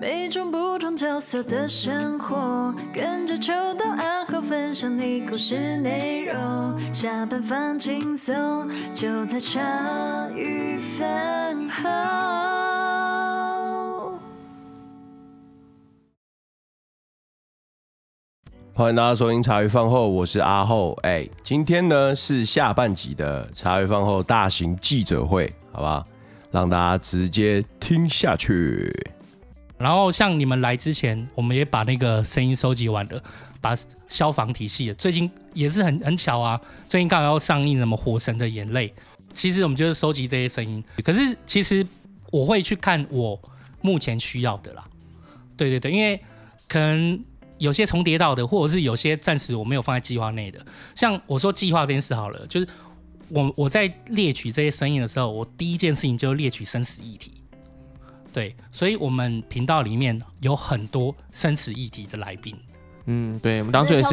每种不同角色的生活，跟着秋到暗号分享你故事内容。下班放轻松，就在茶余饭后。欢迎大家收听茶余饭后，我是阿厚。今天呢是下半集的茶余饭后大型记者会，好不好？让大家直接听下去。然后像你们来之前，我们也把那个声音收集完了，把消防体系的最近也是很巧啊，最近刚好要上映什么《火神的眼泪》，其实我们就是收集这些声音。可是其实我会去看我目前需要的啦，对对对，因为可能有些重叠到的，或者是有些暂时我没有放在计划内的。像我说计划这件事好了，就是我在列举这些声音的时候，我第一件事情就是列举生死议题。对，所以我们频道里面有很多生死议题的来宾。嗯，对，我们当初也是，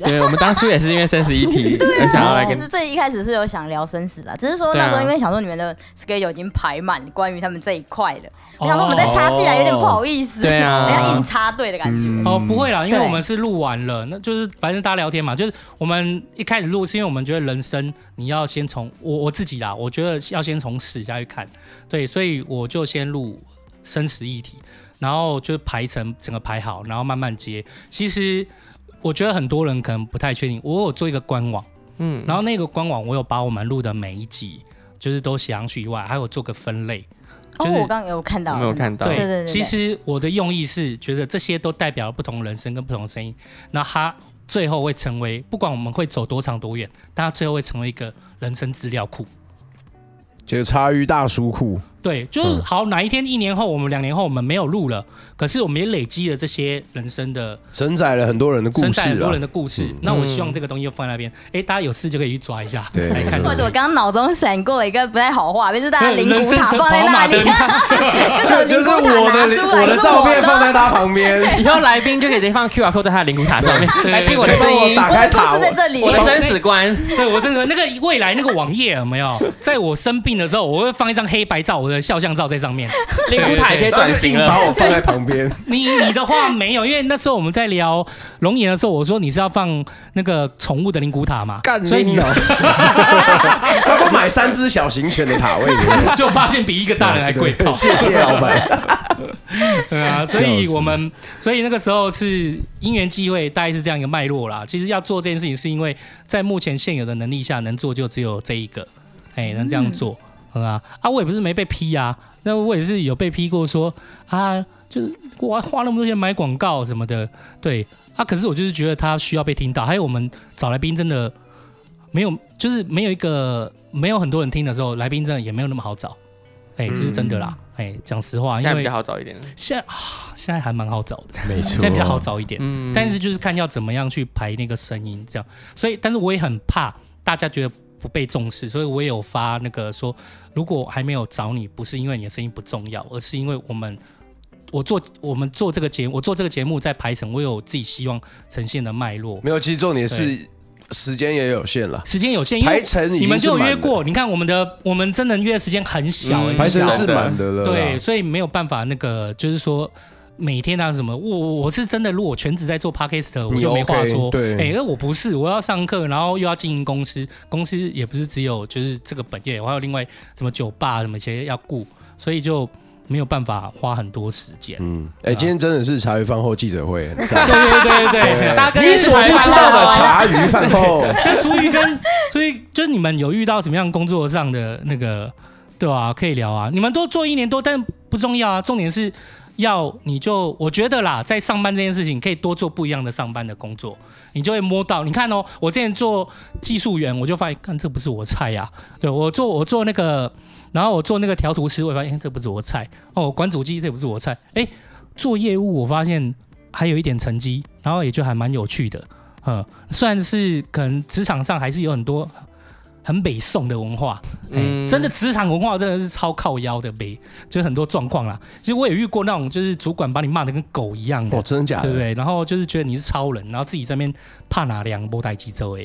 对，我们当初也是因为生死议题而想要来跟。其实这一开始是有想聊生死啦，只是说那时候因为想说你们的 schedule 已经排满关于他们这一块了，我想说我们再插进来有点不好意思，对啊，要硬插队的感觉。哦，不会啦，因为我们是录完了，那就是反正大家聊天嘛，就是我们一开始录是因为我们觉得人生你要先从我自己啦，我觉得要先从死下去看，对，所以我就先录。生死议题，然后就排成整个排好，然后慢慢接。其实我觉得很多人可能不太确定，我有做一个官网，嗯，然后那个官网我有把我们录的每一集就是都写上去以外，还有做个分类。就是、哦，我刚刚有看到，没有看到。对对 对， 对。其实我的用意是觉得这些都代表了不同人生跟不同声音，那它最后会成为，不管我们会走多长多远，但它最后会成为一个人生资料库。就是茶余大叔库，对，就是好。哪一天1年后，我们2年后我们没有录了，可是我们也累积了这些人生的，承载了很多人的故事，承载很多人的故事。那我希望这个东西就放在那边，大家有事就可以去抓一下，对，来看。或者我刚刚脑中闪过了一个不太好话，就是大家灵骨塔放在那里，就是我的照片放在他旁边，以后来宾就可以直接放 QR code 在他的灵骨塔上面，来听我的声音，打开塔，我的生死观，对我真的那个未来那个网页有没有，在我生病的时候，我会放一张黑白照我的。肖像照在上面，灵骨塔也可以转型了。把我放在旁边。你的话没有，因为那时候我们在聊龙岩的时候，我说你是要放那个宠物的灵骨塔嘛，所以你老师，他说买3只小型犬的塔位，就发现比一个大人还贵。谢谢老板。对啊，所以那个时候是因缘际会，大概是这样一个脉络啦。其实要做这件事情，是因为在目前现有的能力下，能做就只有这一个，能这样做。我也不是没被批啊，那我也是有被批过说啊，就是我花那么多钱买广告什么的，对啊，可是我就是觉得他需要被听到，还有我们找来宾真的没有，就是没有很多人听的时候，来宾真的也没有那么好找，这是真的啦，讲实话，因为现在比较好找一点，现在还蛮好找的，没错，现在比较好找一点，但是就是看要怎么样去排那个声音这样，所以但是我也很怕大家觉得。不被重视，所以我也有发那个说，如果还没有找你，不是因为你的声音不重要，而是因为我们做这个节目，我做这个节目在排程，我有自己希望呈现的脉络。没有，其实重点是时间也有限了，时间有限，因为排程已经是满的，你们就约过，你看我们真的约的时间很小，排程是满的了，对，所以没有办法那个，就是说。每天啊什么，我是真的，如果我全职在做 podcast， 我就没话说。对，我不是，我要上课，然后又要经营公司，公司也不是只有就是这个本业，我还有另外什么酒吧什么一些要顾，所以就没有办法花很多时间。今天真的是茶余饭后记者会，很赞。对，大家跟你所不知道的茶余饭后。那厨余就是你们有遇到什么样工作上的那个，对啊，可以聊啊。你们都做1年多，但不重要啊，重点是。要你就我觉得啦，在上班这件事情可以多做不一样的上班的工作，你就会摸到。你看哦，我之前做技术员，我就发现，看这不是我菜呀。对我做那个，然后我做那个调图师，我发现这不是我菜。哦，管主机这也不是我菜。做业务我发现还有一点成绩，然后也就还蛮有趣的。虽然是可能职场上还是有很多。很北宋的文化，真的职场文化真的是超靠腰的北，就是很多状况啦。其实我也遇过那种，就是主管把你骂得跟狗一样的，真的假的？对不对？然后就是觉得你是超人，然后自己在那边怕哪凉，摸带几周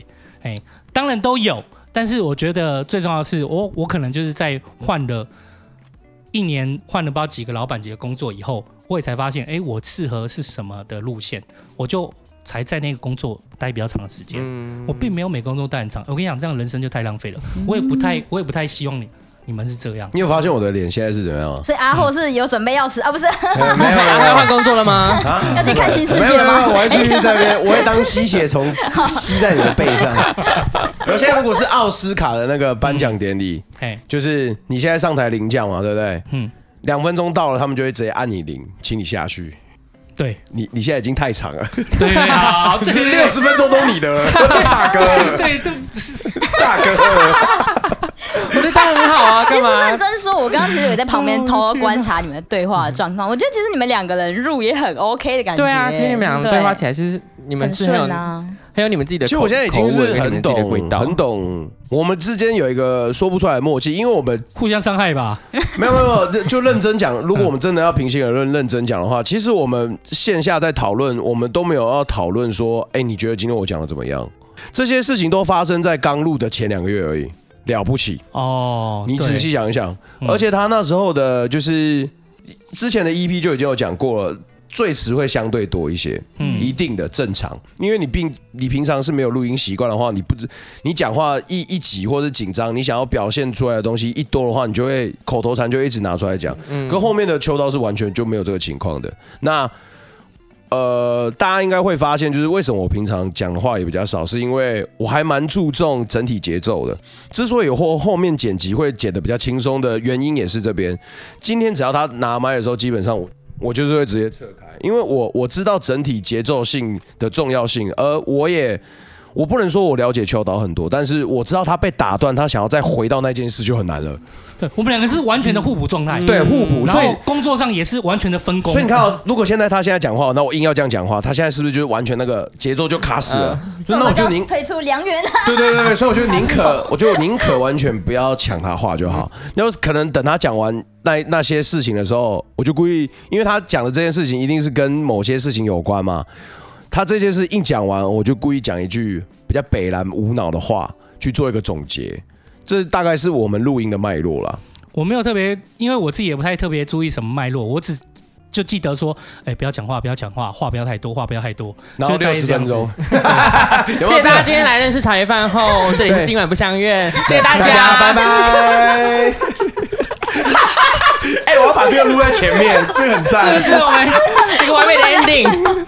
当然都有。但是我觉得最重要的是，我可能就是在换了一年换了不知道几个老板几个工作以后，我也才发现哎，我适合是什么的路线，我就才在那个工作待比较长的时间。我并没有每工作待很长，我跟你讲这样人生就太浪费了。我也不太希望你们是这样。你有发现我的脸现在是怎么样？所以阿厚是有准备要辞啊？不是，没有。阿厚要换工作了吗？要去看新世界了吗？我还继续在那边，我会当吸血虫吸在你的背上。我现在如果是奥斯卡的那个颁奖典礼，就是你现在上台领奖嘛，对不对？2分钟到了，他们就会直接按你铃，请你下去。对，你现在已经太长了。对啊，对对对，60分钟都你的了，大哥。对，就大哥。我觉得这样很好啊，干嘛？其实认真说，我刚刚其实也在旁边偷偷观察你们的对话的状况。我觉得其实你们两个人入也很 OK 的感觉。对啊，其实你们两个对话起来是你们是很有你们自己的口。其实我现在已经是很懂，我们之间有一个说不出来的默契，因为我们互相伤害吧？没有，就认真讲。如果我们真的要平心而论，认真讲的话，其实我们线下在讨论，我们都没有要讨论说，哎，你觉得今天我讲的怎么样？这些事情都发生在刚录的前2个月而已。了不起哦！你仔细想一想，而且他那时候的就是之前的 EP 就已经有讲过了，最迟会相对多一些，一定的正常，因为你平常是没有录音习惯的话，你讲话一急或是紧张，你想要表现出来的东西一多的话，你就会口头禅就一直拿出来讲。可后面的秋刀是完全就没有这个情况的。那大家应该会发现，就是为什么我平常讲的话也比较少，是因为我还蛮注重整体节奏的。之所以后面剪辑会剪得比较轻松的原因，也是这边。今天只要他拿麦的时候，基本上我就是会直接撤开，因为我知道整体节奏性的重要性，而我不能说我了解秋刀很多，但是我知道他被打断，他想要再回到那件事就很难了。对，我们两个是完全的互补状态，对，互补，所以工作上也是完全的分工。所以你看，如果他现在讲话，那我硬要这样讲话，他现在是不是就是完全那个节奏就卡死了？那我就退出良缘。对，所以我觉得宁可完全不要抢他话就好。然后可能等他讲完那些事情的时候，我就故意，因为他讲的这件事情一定是跟某些事情有关嘛。他这件事一讲完，我就故意讲一句比较北蓝无脑的话去做一个总结。这大概是我们录音的脉络啦。我没有特别，因为我自己也不太特别注意什么脉络，我只就记得说，哎，不要讲话，不要讲话，话不要太多。然后60分钟。谢谢大家今天来认识茶叶饭后，这里是今晚不相怨，谢谢大家，拜拜。哎，我要把这个录在前面，这个很赞，是不是我们一个完美的 ending？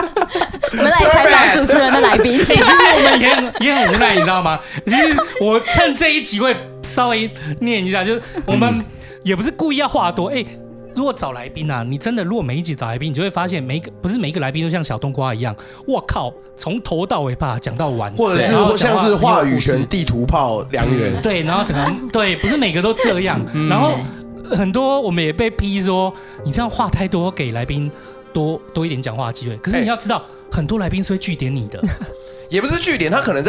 我们来采访主持人的来宾，其实我们也很无奈，你知道吗？其实我趁这一集会稍微念一下，就是我们也不是故意要话多。哎，如果找来宾啊，你真的如果每一集找来宾，你就会发现不是每一个来宾都像小冬瓜一样，我靠，从头到尾把它讲到完，或者是像是话语权地图炮良缘，对，然后整个对，不是每个都这样，然后很多我们也被批说你这样话太多，给来宾多一点讲话的机会。可是你要知道。很多来宾是会据点你的，也不是据点，他可能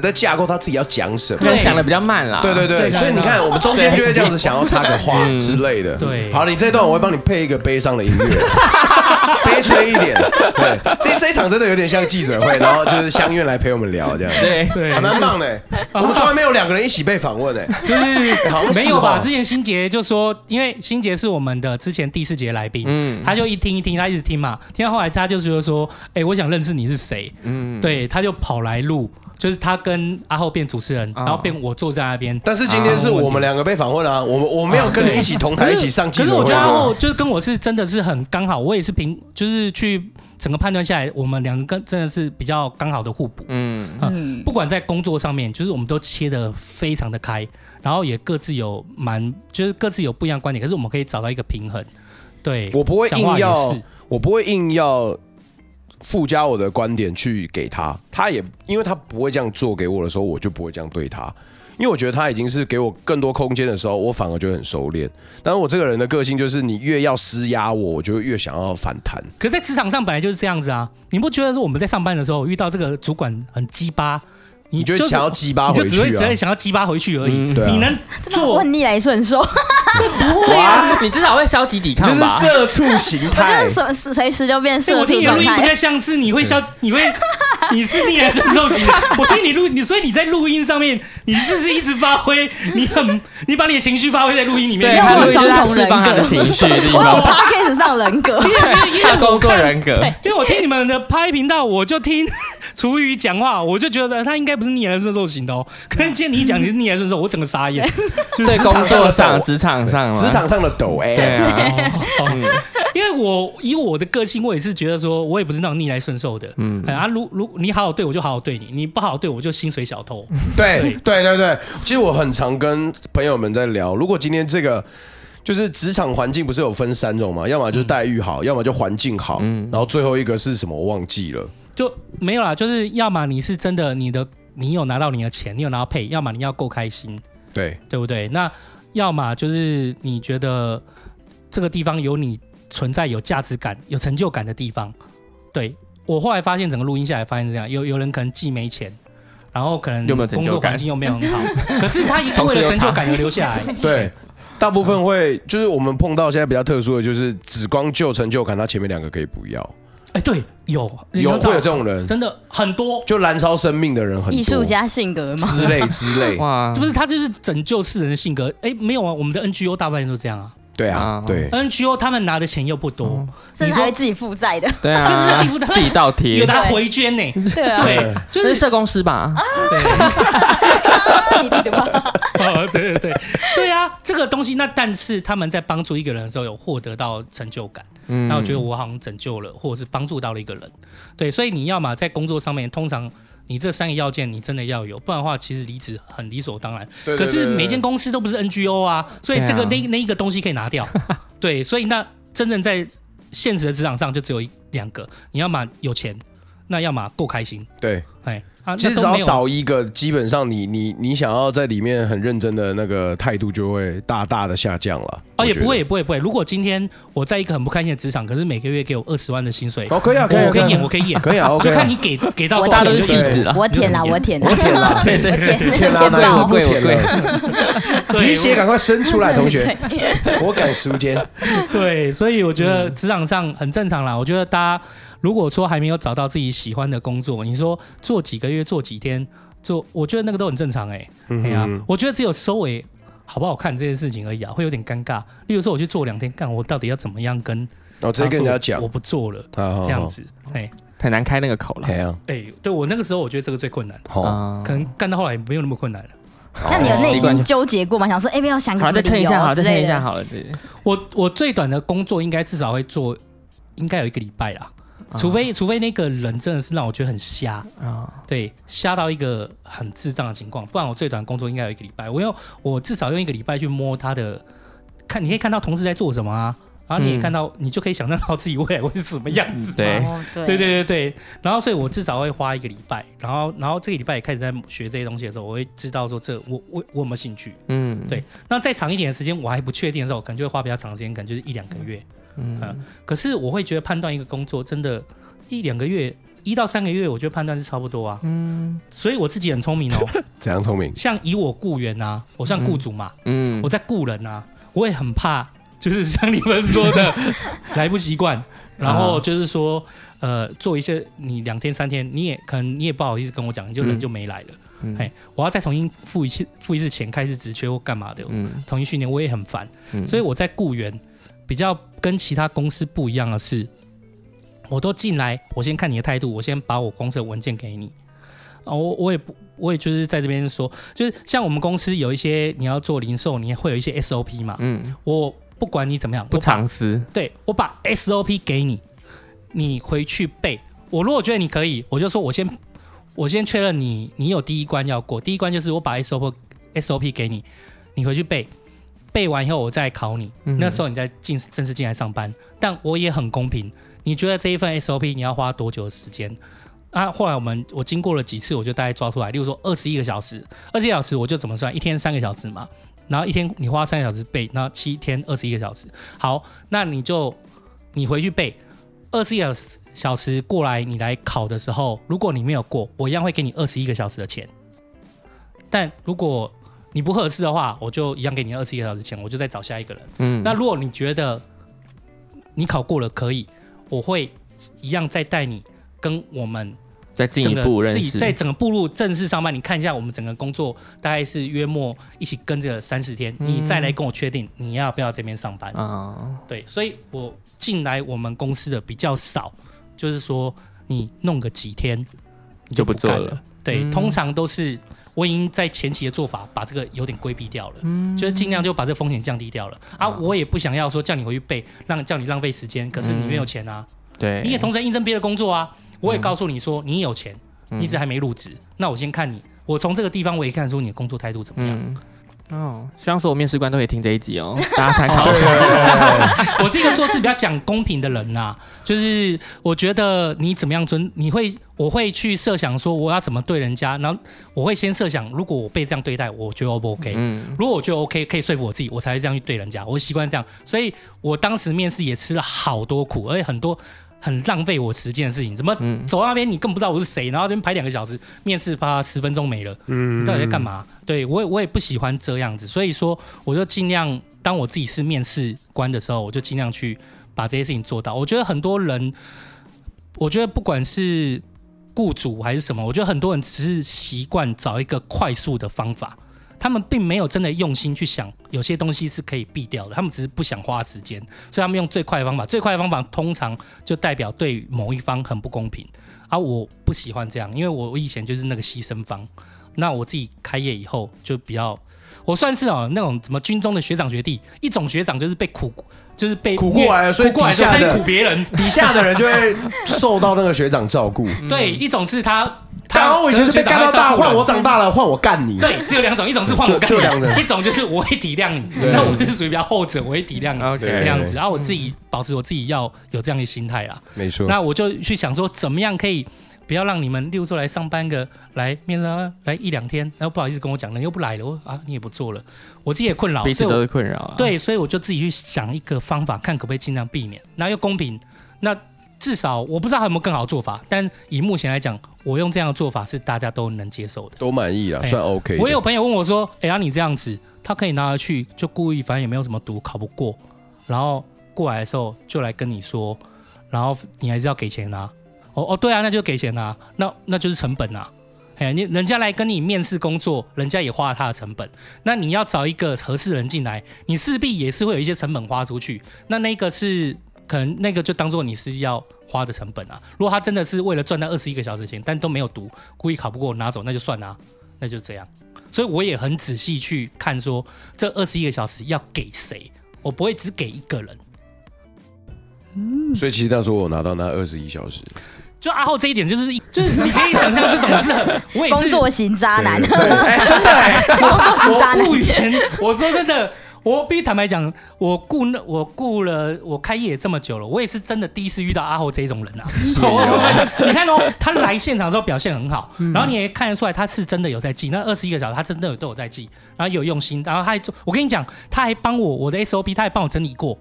在架构他自己要讲什么，可能想的比较慢啦。对，所以你看，我们中间就会这样子想要插个话之类的。对，好，你这段我会帮你配一个悲伤的音乐，悲催一点。对，这一场真的有点像记者会，然后就是相约来陪我们聊这样。对，还蛮棒的。我们从来没有2个人一起被访问诶，就是没有吧？之前新杰就说，因为新杰是我们的之前第4节来宾，他就一听，他一直听嘛，听到后来他就觉得说。欸，我想认识你是谁，对，他就跑来录，就是他跟阿厚变主持人，然后变我坐在那边。但是今天是我们2个被访问啊，我没有跟你一起同台一起上记者会。可是我觉得阿厚就是跟我是真的是很刚好，我也是就是去整个判断下来，我们2个真的是比较刚好的互补，不管在工作上面，就是我们都切得非常的开，然后也各自有不一样的观点，可是我们可以找到一个平衡。对，我不会硬要。附加我的观点去给他，他也因为他不会这样做给我的时候，我就不会这样对他，因为我觉得他已经是给我更多空间的时候，我反而就很熟练。但是我这个人的个性就是，你越要施压我，我就越想要反弹。可是在职场上本来就是这样子啊，你不觉得说我们在上班的时候遇到这个主管很鸡巴？你就想要激巴回去，你就只会想要激巴回去而已。啊，你能做逆来顺受，不会啊？你至少会消极抵抗吧？就是社畜形态，我就是随时就变社畜状态。我听你的录音不太像是你会你是逆来顺受型的。我听你录你，所以你在录音上面，你是一直发挥，你把你的情绪发挥在录音里面。对，他会释放他的情绪，我有 podcast 上人格，他工作人格。因为我听你们的拍频道，我就听厨余讲话，我就觉得他应该不是逆来顺受型的哦。可是今天你一讲你是逆来顺受，我整个傻眼。就是工作上、职场上、职场上的抖哎。对啊。因为以我的个性，我也是觉得说，我也不是那种逆来顺受的。嗯啊，如你好好对我，就好好对你；你不好好对我，就薪水小偷。对，其实我很常跟朋友们在聊，如果今天这个就是职场环境，不是有分三种嘛？要么就是待遇好，要么就环境好，然后最后一个是什么？我忘记了，就没有啦。就是要么你是真的，你有拿到你的钱，你有拿到配；要么你要够开心，对不对？那要么就是你觉得这个地方有你存在有价值感、有成就感的地方，对，我后来发现整个录音下来发现是这样，有人可能既没钱，然后可能工作环境又没有很好，可是他为了成就感有留下来。对，大部分会就是我们碰到现在比较特殊的，就是只光就成就感，他前面两个可以不要。哎，对，有会有这种人，真的很多，就燃烧生命的人很多，艺术家性格嘛之类，哇，不是他就是拯救世人的性格。哎，没有啊，我们的 NGO 大部分都这样啊。对啊，对 ，NGO 他们拿的钱又不多，甚至还自己负债的，对啊，自己倒贴，有拿回捐呢、欸，对啊，对，就是社公司吧，啊、对，你的吧，哦，对啊，这个东西，那但是他们在帮助一个人的时候有获得到成就感，那我觉得我好像拯救了，或者是帮助到了一个人，对，所以你要嘛在工作上面，通常你这三个要件你真的要有，不然的话其实离职很理所当然。对，可是每间公司都不是 NGO 啊，所以这个那一个东西可以拿掉。对，所以那真正在现实的职场上就只有两个，你要嘛有钱，那要嘛够开心。对，其实只要少一个，基本上你想要在里面很认真的那个态度就会大大的下降了。哦，也不会。如果今天我在一个很不开心的职场，可是每个月给我20万的薪水，哦，可以啊，我可以演，可以啊，就看你给到多少就戏子了。我舔啦，对，哪是不舔了？皮鞋赶快伸出来，同学，我赶时间。对，所以我觉得职场上很正常啦。我觉得大家。如果说还没有找到自己喜欢的工作，你说做几个月、做几天，我觉得那个都很正常哎、欸。我觉得只有收尾好不好看这件事情而已啊，会有点尴尬。例如说，我去做2天，干我到底要怎么样跟？我直接跟人家讲，我不做了，这样子，很难开那个口了。对我那个时候，我觉得这个最困难，可能干到后来没有那么困难了。那你有内心纠结过吗？想说，不要想什么理由，再撑一下好了。对，我最短的工作应该至少会做，应该有1个礼拜啦。除非那个人真的是让我觉得很瞎、对，瞎到一个很智障的情况，不然我最短工作应该有1个礼拜。我至少用1个礼拜去摸他的，看你可以看到同事在做什么啊，然后你也看到，你就可以想象到自己未来会是什么样子。对。然后所以我至少会花1个礼拜，然后这个礼拜也开始在学这些东西的时候，我会知道说我有没有兴趣。对。那再长一点的时间我还不确定的时候，可能就会花比较长的时间，可能就是1-2个月。可是我会觉得判断一个工作真的1-2个月，1到3个月，我觉得判断是差不多啊。所以我自己很聪明哦。怎样聪明？像以我雇员啊，我像雇主嘛，我在雇人啊，我也很怕，就是像你们说的来不习惯，然后就是说做一些你2天3天，你也不好意思跟我讲，你就人就没来了。我要再重新付一次钱开始职缺或干嘛的，重新训练我也很烦。所以我在雇员。比较跟其他公司不一样的是，我都进来，我先看你的态度，我先把我公司的文件给你。我也就是在这边说，就是像我们公司有一些你要做零售，你会有一些 SOP 嘛。我不管你怎么样，不藏私。对，我把 SOP 给你，你回去背。我如果觉得你可以，我就说我先确认你有第一关要过。第一关就是我把 SOP 给你，你回去背。背完以后我再考你，那时候你再正式进来上班。但我也很公平，你觉得这一份 SOP 你要花多久的时间？后来我经过了几次，我就大概抓出来，例如说21个小时，21小时我就怎么算？1天3个小时嘛，然后1天你花3个小时背，然后7天21个小时。好，那你回去背，21小时过来你来考的时候，如果你没有过，我一样会给你21个小时的钱。但如果你不合适的话，我就一样给你21个小时钱，我就再找下一个人。那如果你觉得你考过了可以，我会一样再带你跟我们再进一步认识，自己在整个步入正式上班，你看一下我们整个工作大概是约莫一起跟着30天、嗯，你再来跟我确定你要不要这边上班啊、嗯？对，所以我进来我们公司的比较少，就是说你弄个几天你就不做了。对、嗯，通常都是我已经在前期的做法把这个有点规避掉了，嗯、就是尽量就把这个风险降低掉了啊、嗯。我也不想要说叫你回去背，叫你浪费时间，可是你没有钱啊。嗯对，你也同时应征别的工作啊！我也告诉你说，你有钱，你只还没入职、嗯，那我先看你，我从这个地方我也看出你的工作态度怎么样。嗯哦，希望所有面试官都可以听这一集哦，大家参考一下。哦、我是一个做事比较讲公平的人啊，就是我觉得你怎么样我会去设想说我要怎么对人家，然后我会先设想，如果我被这样对待，我觉得 OK，、嗯、如果我觉得 OK， 可以说服我自己，我才会这样去对人家，我习惯这样，所以我当时面试也吃了好多苦，而且很多。很浪费我时间的事情，怎么走到那边你更不知道我是谁，然后这边排2个小时，面试啪10分钟没了，你到底在干嘛？对我也不喜欢这样子，所以说我就尽量当我自己是面试官的时候，我就尽量去把这些事情做到。我觉得很多人，我觉得不管是雇主还是什么，我觉得很多人只是习惯找一个快速的方法。他们并没有真的用心去想，有些东西是可以避掉的，他们只是不想花时间，所以他们用最快的方法。最快的方法通常就代表对某一方很不公平啊！我不喜欢这样，因为我以前就是那个牺牲方。那我自己开业以后就比较，我算是那种什么军中的学长学弟，一种学长就是被苦。就是被苦过来了，所以底下的苦别人，底下的人就会受到那个学长照顾。对，一种是他我以前是被干到大，换我长大了，换我干你。对，只有2种，一种是换我干你，一种就是我会体谅你。那我是属于比较后者，我会体谅你这样子。然后我自己保持我自己要有这样的心态啦。没错。那我就去想说，怎么样可以不要让你们，例如说来上班个来面试来1-2天，然后不好意思跟我讲，人又不来了，我啊你也不做了，我自己也困扰，彼此都是困扰啊。对，所以我就自己去想一个方法，看可不可以尽量避免，然后又公平。那至少我不知道还有没有更好的做法，但以目前来讲，我用这样的做法是大家都能接受的，都满意啦，算 OK。我有朋友问我说：“哎呀，你这样子，他可以拿回去，就故意反正也没有什么读，考不过，然后过来的时候就来跟你说，然后你还是要给钱啊。”哦对啊，那就给钱啊，那就是成本啊。人家来跟你面试工作，人家也花了他的成本。那你要找一个合适人进来，你势必也是会有一些成本花出去。那个是可能那个就当做你是要花的成本啊。如果他真的是为了赚那21个小时的钱，但都没有读，故意考不过拿走，那就算啊，那就这样。所以我也很仔细去看说，这21个小时要给谁，我不会只给一个人。嗯、所以其实那时候我拿到那21小时。就阿厚这一点就是你可以想象这种是很我也是工作型渣男，真的工作型渣男。我说真的，我必须坦白讲，我开业也这么久了，我也是真的第一次遇到阿厚这一种人啊。你看哦，他来现场之后表现很好，然后你也看得出来他是真的有在记，那21个小时他真的都有在记，然后有用心，然后他还我跟你讲，他还帮我的 SOP， 他还帮我整理过，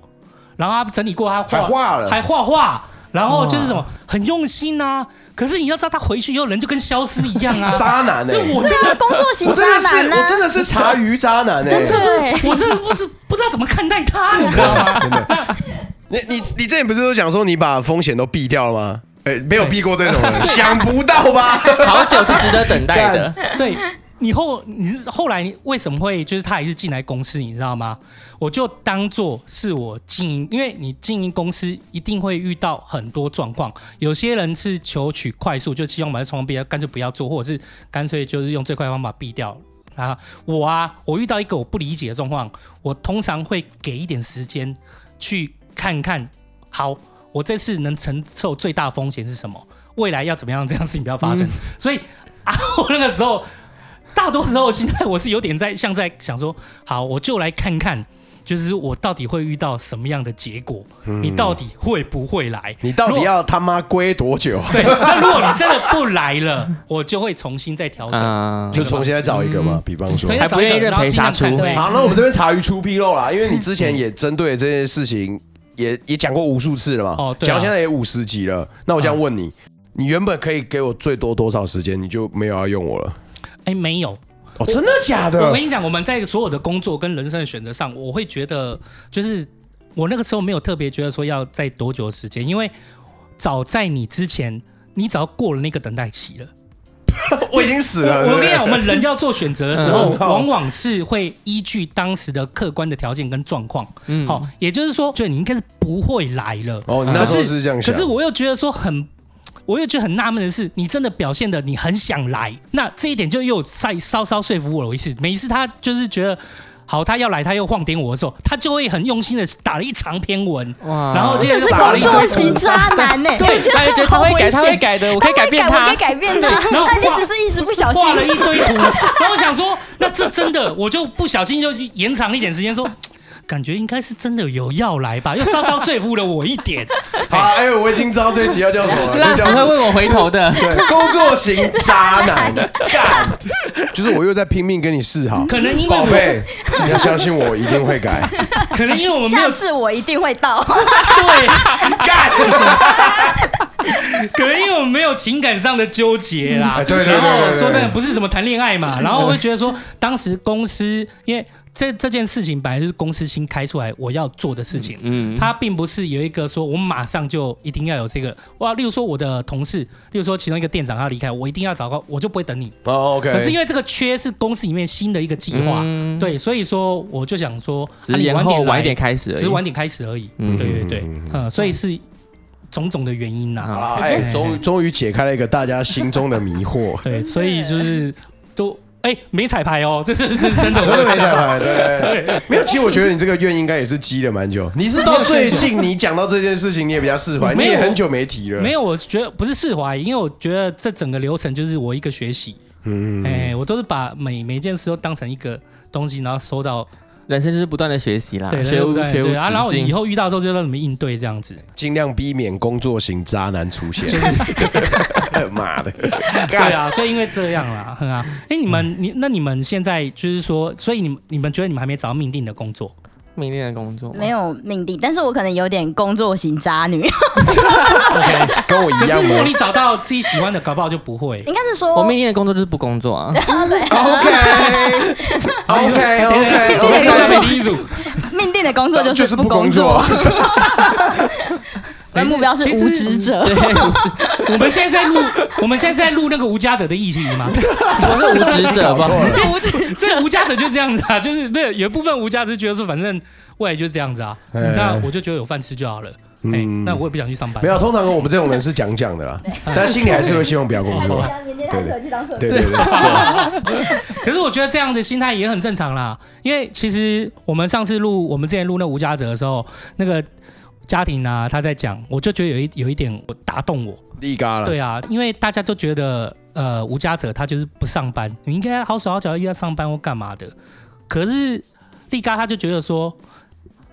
然后他整理过，他还画。然后就是什么很用心啊，可是你要知道他回去以后人就跟消失一样啊，渣男哎、欸！我这个工作型渣男啊，我真的是茶余渣男哎、欸，我真的不知道怎么看待他，你知道吗？真的，你之前不是都讲说你把风险都避掉了吗？哎、欸，没有避过这种人，想不到吧？好久是值得等待的，对。你后来为什么会就是他还是进来公司，你知道吗？我就当做是我经营，因为你经营公司一定会遇到很多状况。有些人是求取快速，就希望把这窗干脆不要做，或者是干脆就是用最快的方法避掉啊。我遇到一个我不理解的状况，我通常会给一点时间去看看，好，我这次能承受最大风险是什么？未来要怎么样这样事情不要发生？所以我那个时候。大多时候现在我是有点在想说，好，我就来看看，就是我到底会遇到什么样的结果？你到底会不会来？你到底要他妈归多久？对，那如果你真的不来了，我就会重新再调整，就重新再找一个嘛。比方说，还不愿意认赔杀出。好，那我们这边茶余出纰漏啦，因为你之前也针对这件事情也讲过无数次了嘛，讲到现在也50集了。那我这样问你，你原本可以给我最多多少时间，你就没有要用我了？哎，没有哦，真的假的？我跟你讲，我们在所有的工作跟人生的选择上，我会觉得，就是我那个时候没有特别觉得说要在多久的时间，因为早在你之前，你只要过了那个等待期了，我已经死了。我跟你讲，我们人要做选择的时候，往往是会依据当时的客观的条件跟状况。好，也就是说，觉得你应该是不会来了。哦，你那时候是这样想。可是我又觉得说很。我又觉得很纳闷的是，你真的表现的你很想来，那这一点就又再稍稍说服我了一次。每一次他就是觉得好，他要来，他又晃点我的时候，他就会很用心的打了一长篇文，然后接着打了一堆。这是工作型渣男呢、欸，对，他就觉得他会改，他会改的，我可以改变他，我可以改变他，他就只是一时不小心画了一堆图。然后我想说，那这真的，我就不小心就延长一点时间说。感觉应该是真的有要来吧，又稍稍说服了我一点。好、啊，哎、欸，我已经知道这一集要叫什么了，那只会为我回头的，对，工作型渣男，干，就是我又在拼命跟你示好，可能因为宝贝，你要相信我一定会改，可能因为我们没有，下次我一定会到，对，干。可能因为我们没有情感上的纠结啦，对对对，然后说真的不是什么谈恋爱嘛，然后我会觉得说，当时公司因为这件事情本来就是公司新开出来我要做的事情，它并不是有一个说我马上就一定要有这个哇，例如说我的同事，例如说其中一个店长他离开，我一定要找到，我就不会等你。哦 ，OK。可是因为这个缺是公司里面新的一个计划，对，所以说我就想说，只是延后晚一点开始，只是晚点开始而已。对对对，所以是。种种的原因啊，哎，终于解开了一个大家心中的迷惑。对，所以就是都哎没彩排哦，这是真的，真的没彩排。对，没有。其实我觉得你这个怨应该也是积了蛮久。你是到最近你讲到这件事情，你也比较释怀，你也很久没提了。没有，我觉得不是释怀，因为我觉得这整个流程就是我一个学习。我都是把每件事都当成一个东西，然后收到。人生就是不断的学习啦，对，学无止境。然后以后遇到之后就知道怎么应对，这样子，尽量避免工作型渣男出现。妈的，对啊，所以因为这样啦，啊，哎，你们现在就是说，所以你们觉得你们还没找到命定的工作？命定的工作没有命定，但是我可能有点工作型渣女。okay, 跟我一样。可是如果你找到自己喜欢的，搞不好就不会。应该是说，我命定的工作就是不工作啊。OK，命定的工作就是不工作。我的目标是无职者。对，我们现在在录那个无家者的议题嘛。我是无职者吧？这无家者就这样子啊，就是没有有一部分无家者觉得说，反正未来就这样子啊，那我就觉得有饭吃就好了。那我也不想去上班。没有，通常我们这种人是讲的啦，但心里还是会希望不要工作。对。可是我觉得这样的心态也很正常啦，因为其实我们之前录那无家者的时候，那个。家庭啊，他在讲，我就觉得有一点打动我。立嘎了。对啊，因为大家都觉得，无家者他就是不上班，你应该好手好脚要上班或干嘛的。可是立嘎他就觉得说，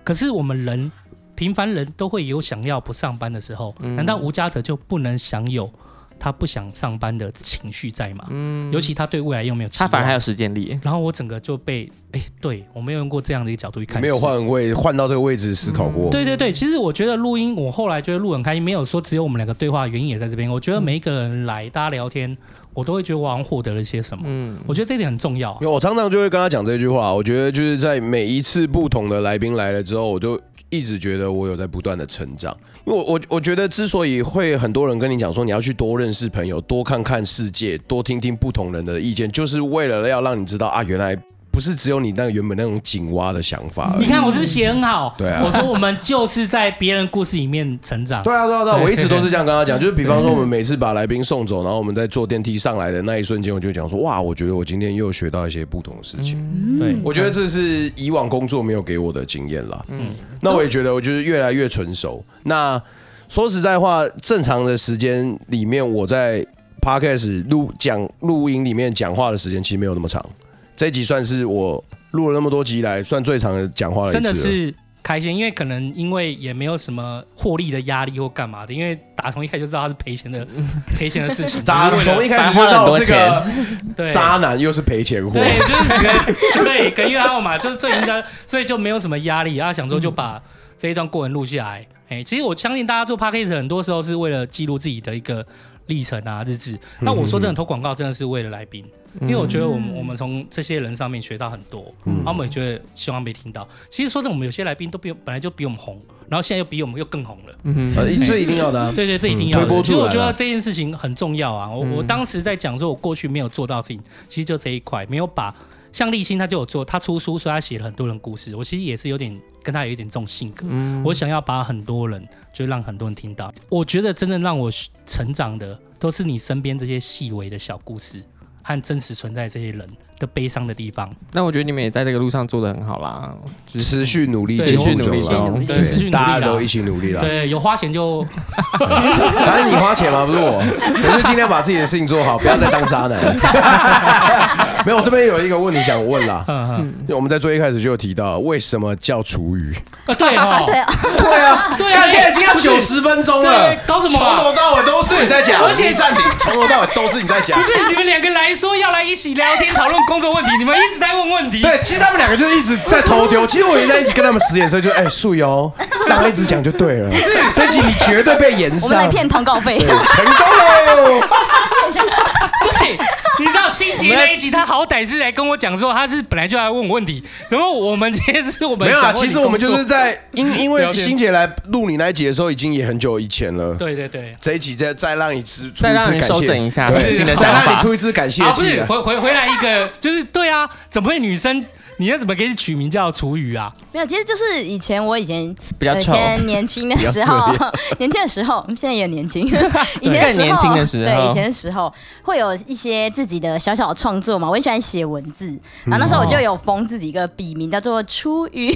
可是我们人平凡人都会有想要不上班的时候，难道无家者就不能享有他不想上班的情绪在吗？尤其他对未来又没有期望，他反而还有时间力。然后我整个就被。哎，对，我没有用过这样的一个角度去看，没有换到这个位置思考过。对，其实我觉得录音，我后来觉得录很开心，没有说只有我们两个对话，原因也在这边。我觉得每一个人来，大家聊天，我都会觉得我好像获得了些什么。我觉得这点很重要。我常常就会跟他讲这句话，我觉得就是在每一次不同的来宾来了之后，我都一直觉得我有在不断的成长。因为我觉得之所以会很多人跟你讲说你要去多认识朋友，多看看世界，多听听不同人的意见，就是为了要让你知道啊，原来。不是只有你那个原本那种井蛙的想法而已。你看我是不是写很好？对啊，我说我们就是在别人故事里面成长。对啊，我一直都是这样跟他讲，就是比方说我们每次把来宾送走，然后我们在坐电梯上来的那一瞬间，我就讲说哇，我觉得我今天又学到一些不同的事情。对，我觉得这是以往工作没有给我的经验啦。那我也觉得我就是越来越成熟。那说实在话，正常的时间里面，我在 podcast 录音里面讲话的时间其实没有那么长。这集算是我录了那么多集以来算最长的讲话了一次了，真的是开心，因为可能因为也没有什么获利的压力或干嘛的，因为打从一开始就知道他是赔钱的事情，打从一开始就知道我是个渣男，又是赔钱货，对，就是对，跟因为他嘛，就是最应该，所以就没有什么压力，然后想说就把这一段过程录下来。其实我相信大家做 podcast 很多时候是为了记录自己的一个。历程啊日志。那我说真的投广告真的是为了来宾，因为我觉得我们从这些人上面学到很多，然后我们也觉得希望被听到。其实说真的，我们有些来宾都本来就比我们红，然后现在又比我们又更红了。这一定要的啊，对对，这一定要的。其实我觉得这件事情很重要啊。我当时在讲说，我过去没有做到的事情，其实就这一块没有把。像立新他就有做，他出书，所以他写了很多人故事。我其实也是有点跟他有一点这种性格，我想要把很多人，就让很多人听到。我觉得真正让我成长的，都是你身边这些细微的小故事和真实存在这些人的悲伤的地方。那我觉得你们也在这个路上做得很好啦，就是持续努力，持续努力，对，持续努力，大家都一起努力啦。对，有花钱就，反正你花钱嘛，不是我，可是尽量把自己的事情做好，不要再当渣男。没有，我这边有一个问题想问啦。我们在最一开始就有提到，为什么叫厨余？对啊，对啊，对啊，对啊！现在已经要90分钟了，搞什么？从头到尾都是你在讲，而且暂停，从头到尾都是你在讲。不是你们两个来说要来一起聊天讨论工作问题，你们一直在问问题。对，其实他们两个就是一直在头丢。其实我也在一直跟他们使眼色，就哎素瑶，让他一直讲就对了。这集你绝对被延上，我们来骗通告费，成功了。对。你知道新杰那一集，他好歹是来跟我讲说，他是本来就来问我问题，然后我们今天是我们没有啊。其实我们就是在因为新杰来录你那一集的时候，已经也很久以前了。对对对，这一集再让你出一次感谢，修整一下，再让你出一次感谢祭。不是回来一个，就是对啊，怎么会女生？你要怎么给取名叫厨余啊？没有，其实就是以前比较丑，年轻的时候，现在也年轻，以前的时候会有一些自己的小小的创作嘛。我很喜欢写文字，然后那时候我就有封自己一个笔名叫做厨余，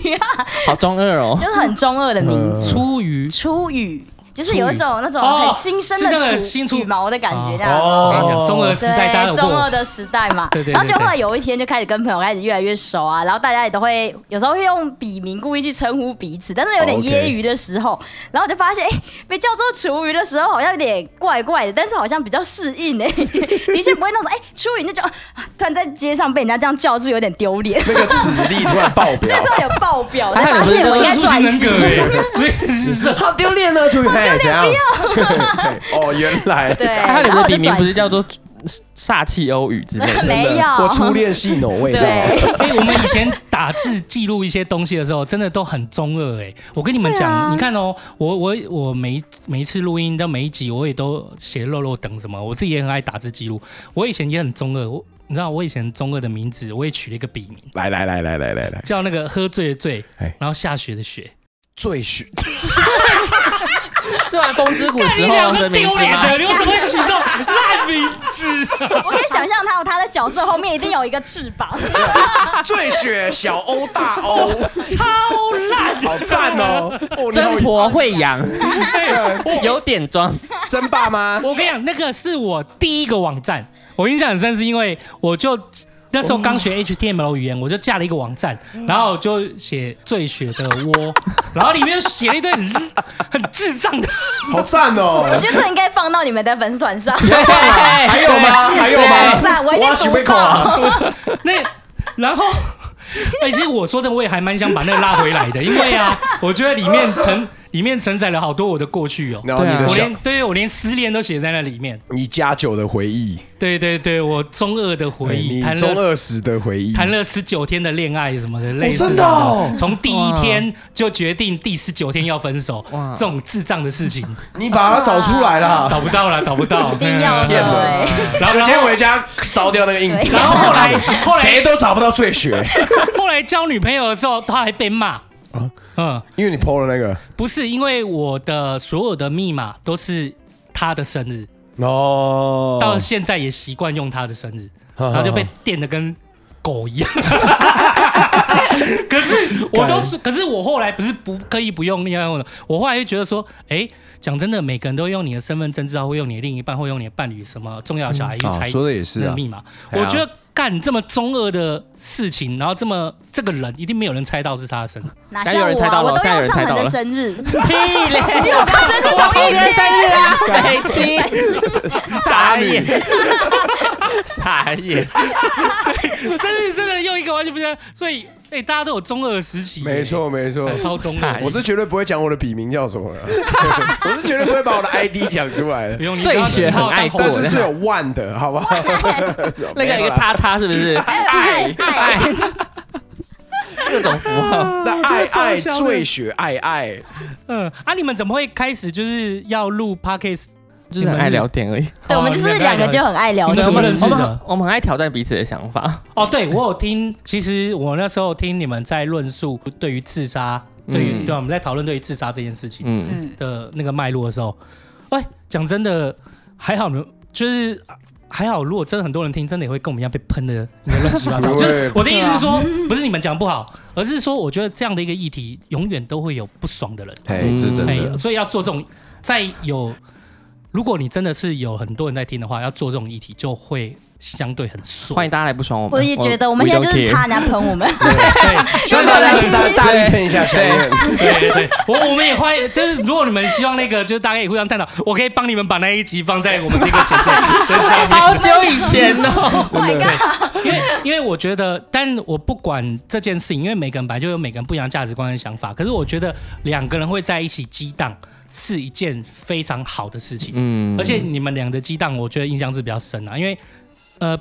好中二哦，就是很中二的名字，厨余。就是有一种那种很新生的羽毛的感觉，这样。中二时代，大家中二的时代嘛。对对。然后就后来有一天就开始跟朋友开始越来越熟啊，然后大家也都会有时候会用笔名故意去称呼彼此，但是有点揶揄的时候，然后就发现被叫做厨余的时候好像有点怪怪的，但是好像比较适应哎，的确不会那种厨余那种突然在街上被人家这样叫是有点丢脸。那个齿力突然爆表。对，突然有爆表。我发现我应该转型。所以好丢脸啊，厨余。哎，怎样？哦，原来对，他的笔名不是叫做煞气欧语之类的，没有，我初恋系挪味道。哎，我们以前打字记录一些东西的时候，真的都很中二哎。我跟你们讲，你看哦，我每一次录音到每一集，我也都写肉肉等什么，我自己也很爱打字记录。我以前也很中二，你知道我以前中二的名字，我也取了一个笔名，来，叫那个喝醉的醉，然后下雪的雪，醉雪。做完风之谷时候的名字吗？你怎么会取这种烂名字？我可以想象他的角色后面一定有一个翅膀。醉雪小欧大欧，超烂，好赞哦！真婆会养，有点装，真爸妈。我跟你讲，那个是我第一个网站，我印象很深，是因为我就。那时候刚学 HTML 语言，我就架了一个网站，然后就写最雪的窝，然后里面写了一堆很智障的，好赞哦！我觉得这应该放到你们的粉丝团上。还有吗？还有吗？我要学会口啊！那然后，其实我说真的，我也还蛮想把那个拉回来的，因为啊，我觉得里面承载了好多我的过去哦，然后你的我连失恋都写在那里面，你加酒的回忆，对对对，我中二的回忆，你中二时的回忆，谈了19天的恋爱什么的，类似的，从第一天就决定第19天要分手，这种智障的事情，你把它找出来啦，找不到，一定要骗人，然后先回家烧掉那个硬碟，然后后来谁都找不到最雪，后来交女朋友的时候他还被骂。因为你 PO 了那个，不是因为我的所有的密码都是他的生日哦，到现在也习惯用他的生日，然后就被电得跟狗一样。可是我后来不是不刻意不用另外用的，我后来就觉得说，哎，讲真的，每个人都用你的身份证，至少会用你的另一半，会用你的伴侣，什么重要的小孩去猜说的也是啊密码。我觉得干这么中二的事情，然后这个人一定没有人猜到是他的生日，哪像我啊，我都要上你的生日，屁嘞，因为我跟生日同一天，生日啊，北七，傻眼。傻眼，真的真的用一个完全不像，所以哎、欸，大家都有中二时期、欸，没错没错，超中二。我是绝对不会讲我的笔名叫什么的，我是绝对不会把我的 ID 讲出来的。最学很爱过，但是是有万的，好不好？那个一个叉叉是不是？爱爱各种符号，那爱爱最学爱爱。嗯啊，你们怎么会开始就是要录 podcast？就是很爱聊天而已，对，我们就是两个就很爱聊天，我们很爱挑战彼此的想法。哦，对，我有听，其实我那时候听你们在论述对于自杀，对，我们在讨论对于自杀这件事情的那个脉络的时候，哎，讲真的，还好，就是还好，如果真的很多人听，真的也会跟我们一样被喷的乱七八糟。就是我的意思是说，不是你们讲不好，而是说我觉得这样的一个议题，永远都会有不爽的人，哎，是真的，所以要做这种，在有。如果你真的是有很多人在听的话，要做这种议题就会相对很爽。欢迎大家来不爽我们。我也觉得我们现在就是差人家喷我们。对，希望大家大力喷一下小燕。对，我们也欢迎，就是如果你们希望那个，就是大家也互相探讨，我可以帮你们把那一集放在我们这个简介的下面。好久以前哦，对，因为我觉得，但我不管这件事情，因为每个人本来就有每个人不一样的价值观跟想法，可是我觉得两个人会在一起激荡。是一件非常好的事情，而且你们俩的激荡，我觉得印象是比较深啊，因为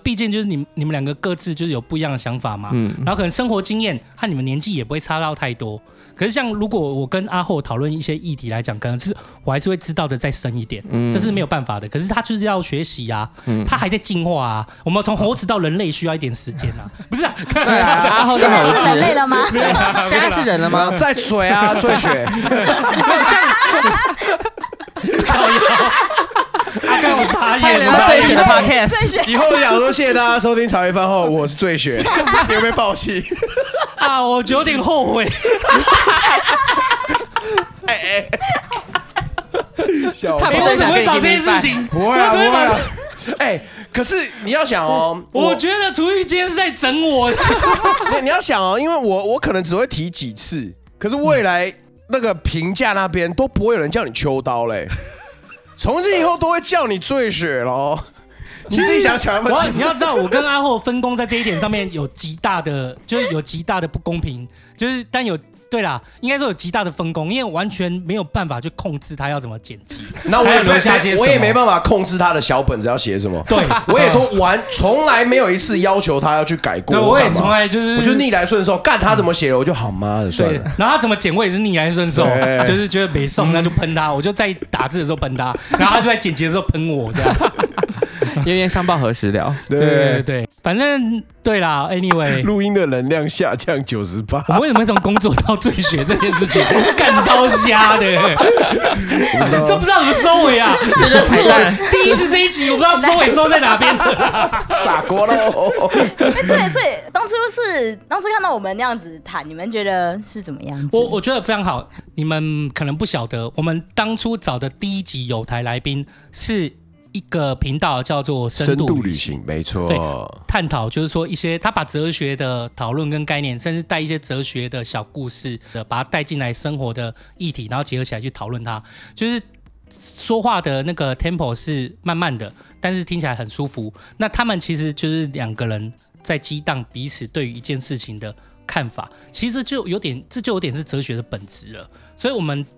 毕竟就是你们两个各自就是有不一样的想法嘛，然后可能生活经验和你们年纪也不会差到太多。可是像如果我跟阿厚讨论一些议题来讲，可能是我还是会知道的再深一点，这是没有办法的。可是他就是要学习啊，他还在进化啊，我们从猴子到人类需要一点时间啊，不是啊？对啊，阿厚是猴子，人类了吗？现在是人了吗？在嘴啊，在学。靠腰，阿干我傻眼了。最学的 podcast， 以后想说谢谢大家收听茶余饭后，我是最学，有没有爆气？啊，我有点后悔。哎他不是想跟你把这件事情，不会啊，不会啊。哎，可是你要想哦，我觉得厨艺今天是在整我。你要想哦，因为我可能只会提几次，可是未来。那个评价那边都不会有人叫你秋刀嘞，从今以后都会叫你醉雪喽。你自己想想要不要？你要知道，我跟阿厚分工在这一点上面有极大的，就是有极大的不公平，就是但有。对啦，应该说有极大的分工，因为我完全没有办法去控制他要怎么剪辑。那我也没办法控制他的小本子要写什么。对，我也都从来没有一次要求他要去改过。对，我也从来就是，我就逆来顺受，干他怎么写，我就好妈的算了。然后他怎么剪，我也是逆来顺受，就是觉得没送，那就喷他。我就在打字的时候喷他，然后他就在剪辑的时候喷我，这样。冤冤相报何时了？对，反正对啦。Anyway， 录音的能量下降98%。我为什么从工作到醉雪这件事情干烧瞎的？这不知道怎么收尾啊！这个彩蛋，第一次这一集我不知道收尾收在哪边了，炸锅喽！对，所以当初看到我们那样子谈，你们觉得是怎么样？我觉得非常好。你们可能不晓得，我们当初找的第一集有台来宾是。一个频道叫做深度旅行，没错。对，探讨就是说一些他把哲学的讨论跟概念，甚至带一些哲学的小故事，把它带进来生活的议题，然后结合起来去讨论它。就是说话的那个 tempo 是慢慢的，但是听起来很舒服。那他们其实就是两个人在激荡彼此对于一件事情的看法，其实这就有点是哲学的本质了。所以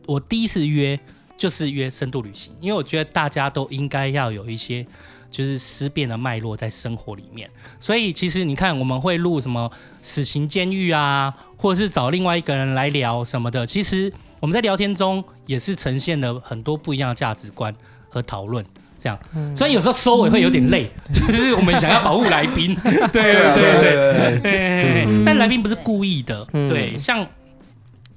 我第一次约。就是约深度旅行，因为我觉得大家都应该要有一些就是思辨的脉络在生活里面，所以其实你看我们会录什么死刑监狱啊，或者是找另外一个人来聊什么的，其实我们在聊天中也是呈现了很多不一样的价值观和讨论。这样，虽然有时候收尾会有点累，就是我们想要保护来宾，对，但来宾不是故意的，对，像。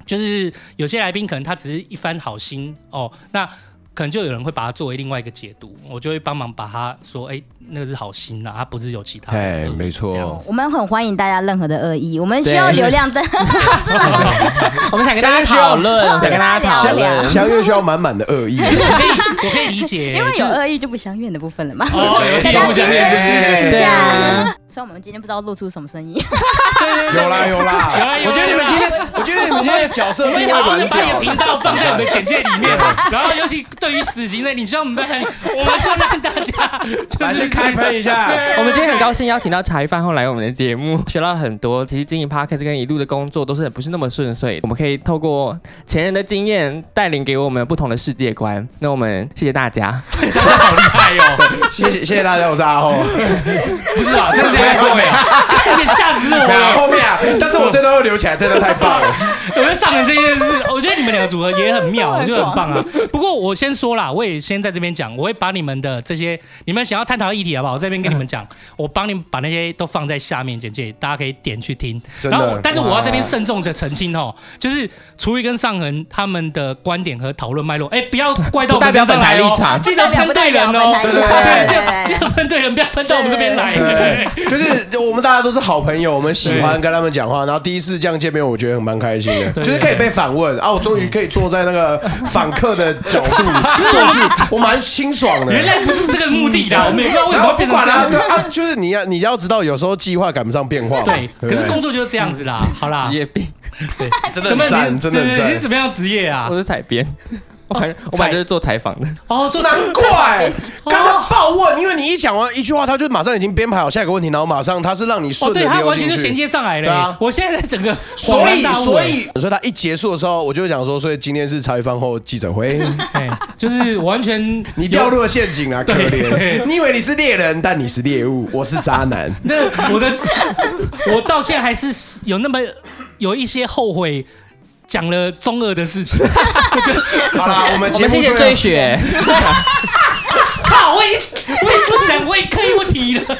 就是有些来宾可能他只是一番好心哦，那可能就有人会把它作为另外一个解读，我就会帮忙把他说，哎，那个是好心啦，他不是有其他的。哎，没错，我们很欢迎大家任何的恶意，我们需要流量的，我们想跟大家讨论，想跟大家讨论，相约需要满满的恶意。我可以理解，因为有恶意就不相怨的部分了嘛。哦，大家精神洗净一下。虽然我们今天不知道露出什么声音。有啦有啦，我觉得你们今天，角色定位蛮屌。把频道放在我们的简介里面，然后尤其对于死刑的，你希望我们就让大家来去开喷一下。我们今天很高兴邀请到茶余饭后来我们的节目，学到很多。其实经营 podcast 跟一路的工作都是很不是那么顺遂，我们可以透过前人的经验带领给我们不同的世界观。那我们谢谢大家，好厉害哦！谢谢大家，我是阿厚。不是啊，真的太后面，吓死我了！后面啊，但是我这段会留起来，真的太棒了。我觉得上人这件事，我觉得你们两个组合也很妙，我觉得很棒啊。不过我先说啦，我也先在这边讲，我会把你们的这些你们想要探讨的议题，好不好？我这边跟你们讲，我帮你们把那些都放在下面简介，大家可以点去听。然后，但是我要这边慎重的澄清哦，就是厨艺跟上人他们的观点和讨论脉络，哎，不要怪到我们这边来哦，记得喷对人哦，对，记得喷对人，不要喷到我们这边来。就是我们大家都是好朋友，我们喜欢跟他们讲话，然后第一次这样见面，我觉得很蛮开心的，就是可以被反问啊，我终于可以坐在那个访客的角度做事，我蛮清爽的。原来不是这个目的的，我们也不知道为什么变成这样子啊，就是你要知道，有时候计划赶不上变化，对，可是工作就是这样子啦，好啦，职业病。对，真的很赞，真的很赞。你是怎么样职业啊？我是采编，我本来就是做采访的。哦，做难怪刚刚爆问，因为你一讲完一句话，他就马上已经编排好下一个问题，然后马上他是让你顺着流进去，他完全就衔接上来了。啊，我现在整个所以他一结束的时候，我就讲说，所以今天是茶余饭后记者会，就是完全你掉入了陷阱啊，可怜！你以为你是猎人，但你是猎物，我是渣男。那我到现在还是有一些后悔讲了中二的事情。好啦，我们谢谢追雪。好，我也不想，我也可以不提了。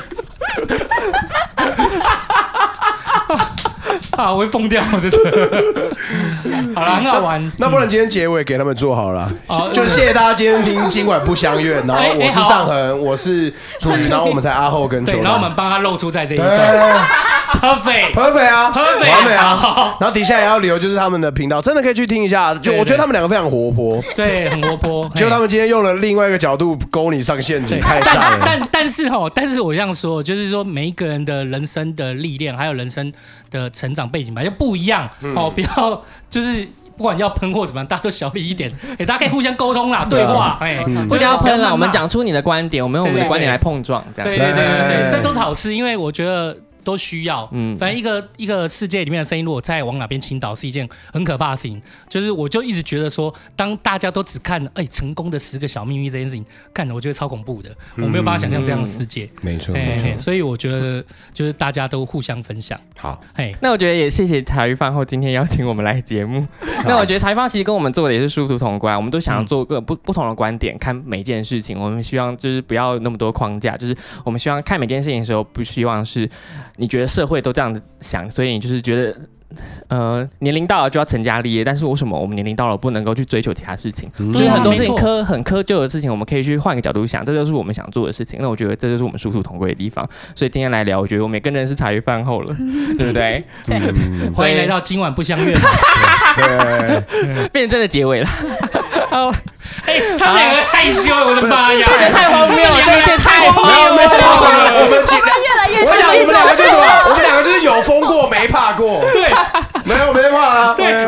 啊！我会疯掉，真的。好了，很好玩。那不然今天结尾给他们做好了，就谢谢大家今天听今晚不相怨。然后我是尚恒，我是楚瑜，然后我们在阿厚跟球。然后我们帮他露出在这一段。Perfect 啊，完美啊。然后底下也要留就是他们的频道，真的可以去听一下。就我觉得他们两个非常活泼，对，很活泼。就他们今天用了另外一个角度勾你上陷阱，太炸了。但是我这样说，就是说每一个人的人生的历练，还有人生的成长背景吧，就不一样哦。不要就是。不管要喷或怎么样，大家都小力一点，大家可以互相沟通啦，对话，不要喷啦，我们讲出你的观点，我们用我们的观点来碰撞，这样，对，这都是好事，因为我觉得都需要，反正一个世界里面的声音，如果再往哪边倾倒，是一件很可怕的事情。就是我就一直觉得说，当大家都只看成功的10个小秘密这件事情，看我觉得超恐怖的，我没有办法想象这样的世界。没错，所以我觉得就是大家都互相分享。好，那我觉得也谢谢茶余饭后今天邀请我们来节目。那我觉得茶余饭后其实跟我们做的也是殊途同归，我们都想做个不同的观点看每件事情。我们希望就是不要那么多框架，就是我们希望看每件事情的时候，不希望是你觉得社会都这样子想，所以你就是觉得。年龄到了就要成家立业，但是为什么我们年龄到了不能够去追求其他事情？就是很多事情很苛求的事情，我们可以去换个角度想，这就是我们想做的事情。那我觉得这就是我们殊途同归的地方。所以今天来聊，我觉得我们也更认识茶余饭后了，对不对？欢迎来到今晚不相怨。对，变成真的结尾了。好，他们两个害羞，我的妈呀！这太荒谬了，这一切太荒谬了。我们两个就是什么？我们两个就是有疯过没怕过。对。没怕啦，对，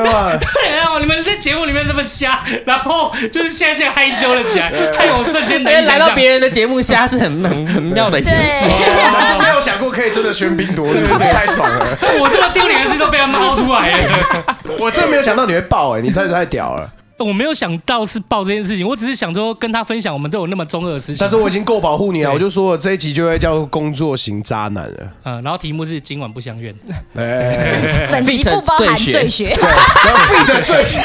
你们在节目里面这么瞎，然后就是现在这样害羞了起来，害我瞬间能来到别人的节目瞎是很妙的一件事，但是没有想过可以真的喧宾夺主，太爽了！我这么丢脸的事都被他们薅出来了，我真的没有想到你会爆你太屌了。我没有想到是爆这件事情，我只是想说跟他分享，我们都有那么中二的事情。但是我已经够保护你了，我就说了这一集就会叫工作型渣男了。然后题目是今晚不相怨。本集不包含醉学。然后自己的醉学。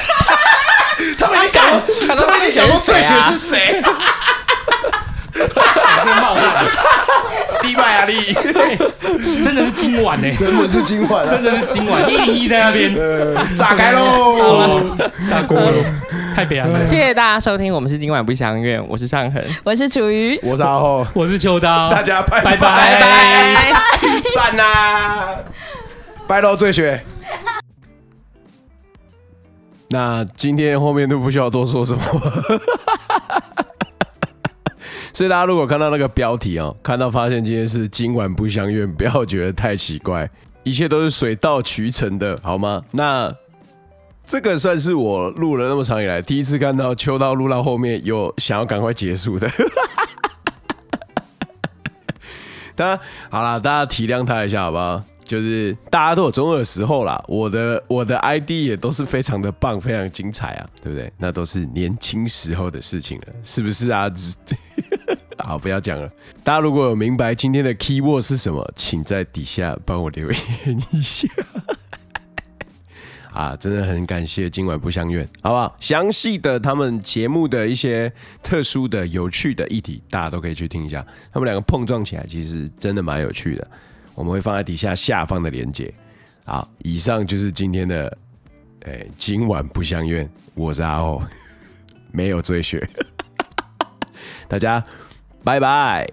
他们一定想说醉学是谁？真的冒汗，厉害啊你！真的是今晚哎，真的是今晚，101在那边，炸开喽，炸锅了，太悲哀了。谢谢大家收听，我们是今晚不相怨，我是尚恒，我是楚瑜，我是阿厚，我是秋刀，大家拜拜，散啦，拜喽，醉雪。那今天后面都不需要多说什么。所以大家如果看到那个标题哦，看到发现今天是今晚不相怨，不要觉得太奇怪，一切都是水到渠成的，好吗？那这个算是我录了那么长以来第一次看到秋刀录到后面有想要赶快结束的。大家好啦，大家体谅他一下，好不好？就是大家都有中二的时候啦，我的 ID 也都是非常的棒，非常精彩啊，对不对？那都是年轻时候的事情了，是不是啊？好，不要讲了。大家如果有明白今天的 keyword 是什么，请在底下帮我留言一下。啊，真的很感谢今晚不相怨，好不好？详细的他们节目的一些特殊的、有趣的议题，大家都可以去听一下。他们两个碰撞起来，其实真的蛮有趣的。我们会放在底下下方的连结。好，以上就是今天的，今晚不相怨，我是阿厚，没有追雪，大家拜拜。